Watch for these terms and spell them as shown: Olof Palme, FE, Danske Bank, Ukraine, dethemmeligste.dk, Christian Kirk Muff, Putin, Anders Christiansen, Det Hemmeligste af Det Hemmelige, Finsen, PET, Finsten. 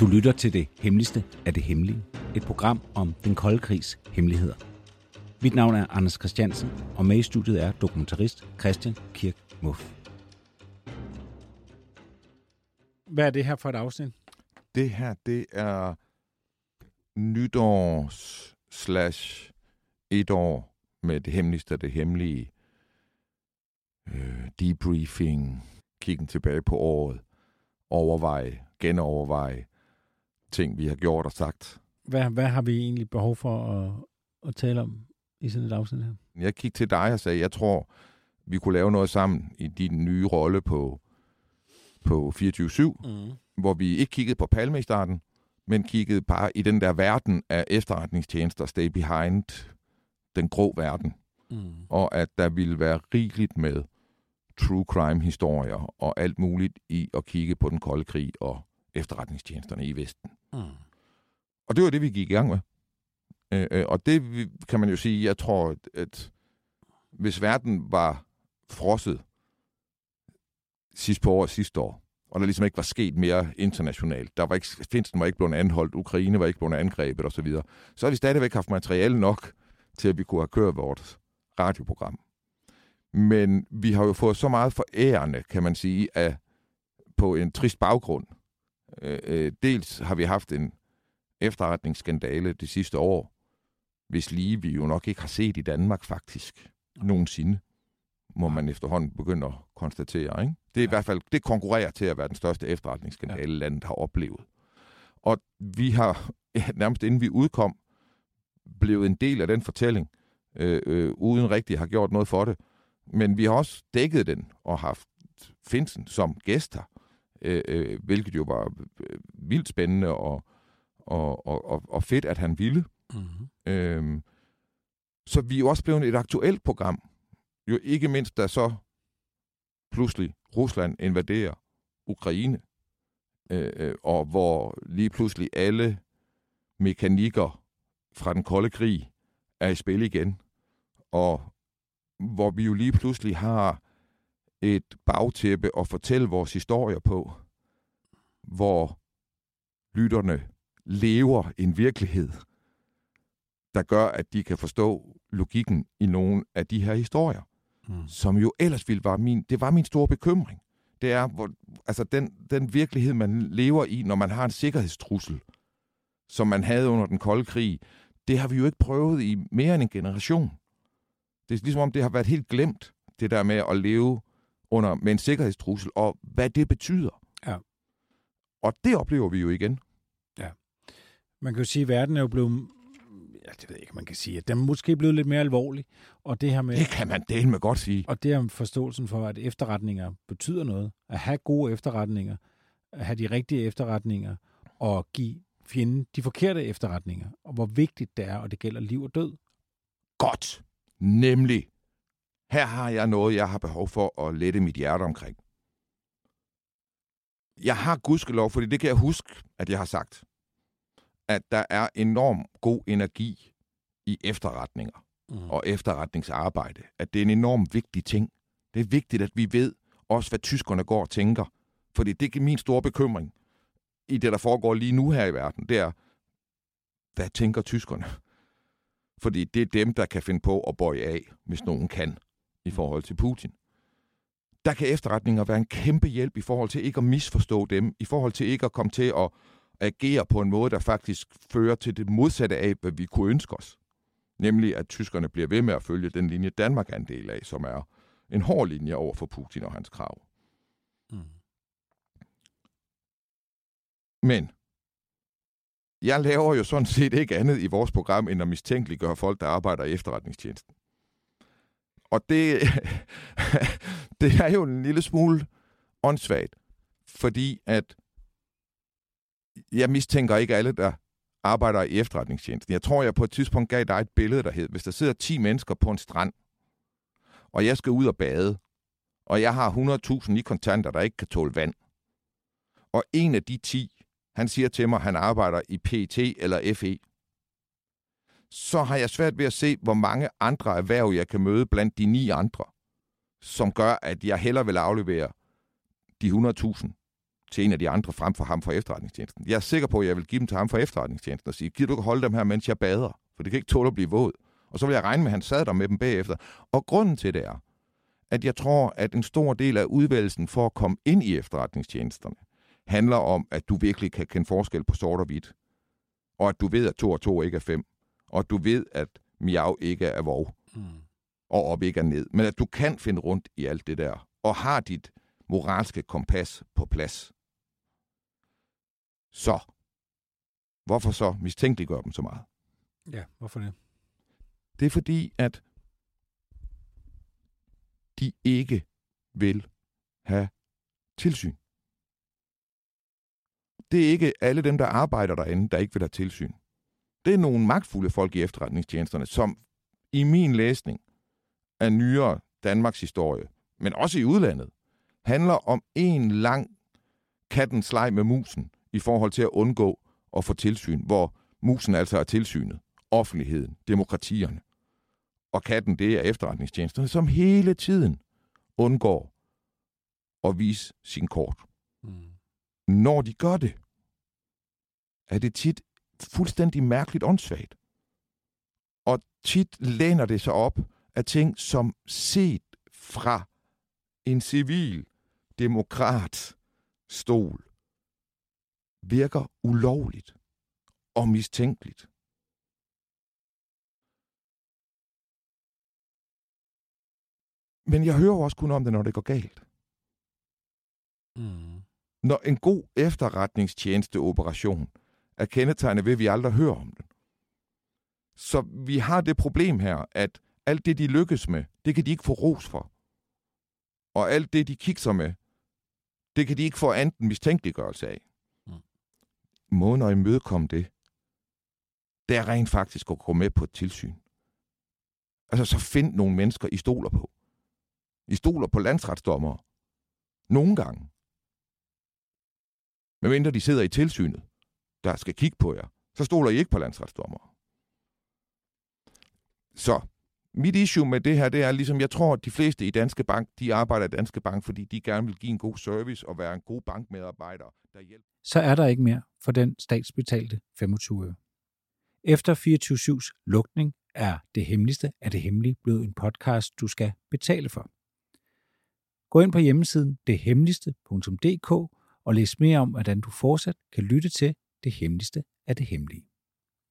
Du lytter til Det Hemmeligste af Det Hemmelige, et program om den kolde krigs hemmeligheder. Mit navn er Anders Christiansen, og med i studiet er dokumentarist Christian Kirk Muff. Hvad er det her for et afsnit? Det her, det er nytårs/et år med Det Hemmeligste af Det Hemmelige. Debriefing, kiggen tilbage på året, genoverveje. Ting, vi har gjort og sagt. Hvad har vi egentlig behov for at tale om i sådan et afsnit her? Jeg kiggede til dig og sagde, jeg tror, vi kunne lave noget sammen i din nye rolle på 24/7, hvor vi ikke kiggede på Palme i starten, men kiggede bare i den der verden af efterretningstjenester, stay behind, den grå verden. Mm. Og at der ville være rigeligt med true crime-historier og alt muligt i at kigge på den kolde krig og efterretningstjenesterne i Vesten. Mm. Og det var det, vi gik i gang med. Og det kan man jo sige, jeg tror, at hvis verden var frosset sidste år, og der ligesom ikke var sket mere internationalt, Finsten var ikke blevet anholdt, Ukraine var ikke blevet angrebet osv., så har vi stadigvæk haft materiale nok til, at vi kunne have kørt vores radioprogram. Men vi har jo fået så meget forærende, kan man sige, på en trist baggrund. Dels har vi haft en efterretningsskandale det sidste år, hvis lige vi jo nok ikke har set i Danmark faktisk nogensinde, må man efterhånden begynde at konstatere. Ikke? Det er i hvert fald, det konkurrerer til at være den største efterretningsskandale, landet har oplevet. Og vi har nærmest inden vi udkom, blevet en del af den fortælling, uden rigtig har gjort noget for det. Men vi har også dækket den og haft Finsen som gæster, hvilket jo var vildt spændende og fedt, at han ville. Mm-hmm. Så vi er jo også blevet et aktuelt program. Jo ikke mindst, da så pludselig Rusland invaderer Ukraine, og hvor lige pludselig alle mekanikker fra den kolde krig er i spil igen, og hvor vi jo lige pludselig har et bagtæppe at fortælle vores historier på, hvor lytterne lever en virkelighed, der gør, at de kan forstå logikken i nogle af de her historier, som jo ellers ville være det var min store bekymring. Det er, den virkelighed, man lever i, når man har en sikkerhedstrussel, som man havde under den kolde krig, det har vi jo ikke prøvet i mere end en generation. Det er ligesom om, det har været helt glemt, det der med at leve med en sikkerhedstrussel, og hvad det betyder. Ja. Og det oplever vi jo igen. Ja. Man kan jo sige, at verden er jo blevet... Ja, det ved jeg ikke, man kan sige. At den er måske blevet lidt mere alvorlig. Og det her med... Det kan man delme godt sige. Og det her med forståelsen for, at efterretninger betyder noget. At have gode efterretninger, at have de rigtige efterretninger, og give fjenden de forkerte efterretninger. Og hvor vigtigt det er, og det gælder liv og død. Godt! Nemlig... Her har jeg noget, jeg har behov for at lette mit hjerte omkring. Jeg har gudskelov, fordi det kan jeg huske, at jeg har sagt, at der er enorm god energi i efterretninger og efterretningsarbejde. At det er en enorm vigtig ting. Det er vigtigt, at vi ved også, hvad tyskerne går og tænker. Fordi det er min store bekymring i det, der foregår lige nu her i verden. Det er, hvad tænker tyskerne? Fordi det er dem, der kan finde på at bøje af, hvis nogen kan. I forhold til Putin. Der kan efterretninger være en kæmpe hjælp i forhold til ikke at misforstå dem, i forhold til ikke at komme til at agere på en måde, der faktisk fører til det modsatte af, hvad vi kunne ønske os. Nemlig, at tyskerne bliver ved med at følge den linje, Danmark er en del af, som er en hård linje over for Putin og hans krav. Mm. Men jeg laver jo sådan set ikke andet i vores program, end at mistænkeliggøre folk, der arbejder i efterretningstjenesten. Og det er jo en lille smule åndssvagt, fordi at jeg mistænker ikke alle, der arbejder i efterretningstjenesten. Jeg tror, jeg på et tidspunkt gav dig et billede, der hed, hvis der sidder 10 mennesker på en strand, og jeg skal ud og bade, og jeg har 100.000 i kontanter, der ikke kan tåle vand, og en af de 10, han siger til mig, at han arbejder i PET eller FE, så har jeg svært ved at se, hvor mange andre erhverv, jeg kan møde blandt de 9 andre, som gør, at jeg hellere vil aflevere de 100.000 til en af de andre frem for ham fra efterretningstjenesten. Jeg er sikker på, at jeg vil give dem til ham fra efterretningstjenesten og sige, gider du ikke holde dem her, mens jeg bader? For det kan ikke tåle at blive våd. Og så vil jeg regne med, at han sad der med dem bagefter. Og grunden til det er, at jeg tror, at en stor del af udvælgelsen for at komme ind i efterretningstjenesterne handler om, at du virkelig kan kende forskel på sort og hvidt. Og at du ved, at 2 og 2 ikke er 5. Og at du ved, at miau ikke er vov. Og op ikke er ned. Men at du kan finde rundt i alt det der. Og har dit moralske kompas på plads. Så. Hvorfor så mistænkeliggør dem så meget? Ja, hvorfor det? Det er fordi, at de ikke vil have tilsyn. Det er ikke alle dem, der arbejder derinde, der ikke vil have tilsyn. Det er nogle magtfulde folk i efterretningstjenesterne, som i min læsning af nyere Danmarks historie, men også i udlandet, handler om en lang kattens leg med musen i forhold til at undgå at få tilsyn, hvor musen altså er tilsynet, offentligheden, demokratierne. Og katten, det er efterretningstjenesterne, som hele tiden undgår at vise sin kort. Når de gør det, er det tit fuldstændig mærkeligt åndssvagt. Og tit læner det sig op af ting, som set fra en civil demokrat stol virker ulovligt og mistænkeligt. Men jeg hører også kun om det, når det går galt. Når en god efterretningstjenesteoperation er kendetegnet ved, at vi aldrig hører om den. Så vi har det problem her, at alt det, de lykkes med, det kan de ikke få ros for. Og alt det, de kikser med, det kan de ikke få anden mistænkeliggørelse af. Måden at imødekomme det, det er rent faktisk at gå med på et tilsyn. Altså så find nogle mennesker, I stoler på. I stoler på landsretsdommere. Nogle gange. Men mindre de sidder i tilsynet, der skal kigge på jer, så stoler I ikke på landsretsdommere. Så mit issue med det her, det er ligesom, jeg tror, at de fleste i Danske Bank, de arbejder i Danske Bank, fordi de gerne vil give en god service og være en god bankmedarbejder, der hjælper. Så er der ikke mere for den statsbetalte 25 øre. Efter 24/7's lukning er Det Hemmeligste af Det Hemmelige blevet en podcast, du skal betale for. Gå ind på hjemmesiden dethemmeligste.dk og læs mere om, hvordan du fortsat kan lytte til Det Hemmeligste af Det Hemmelige.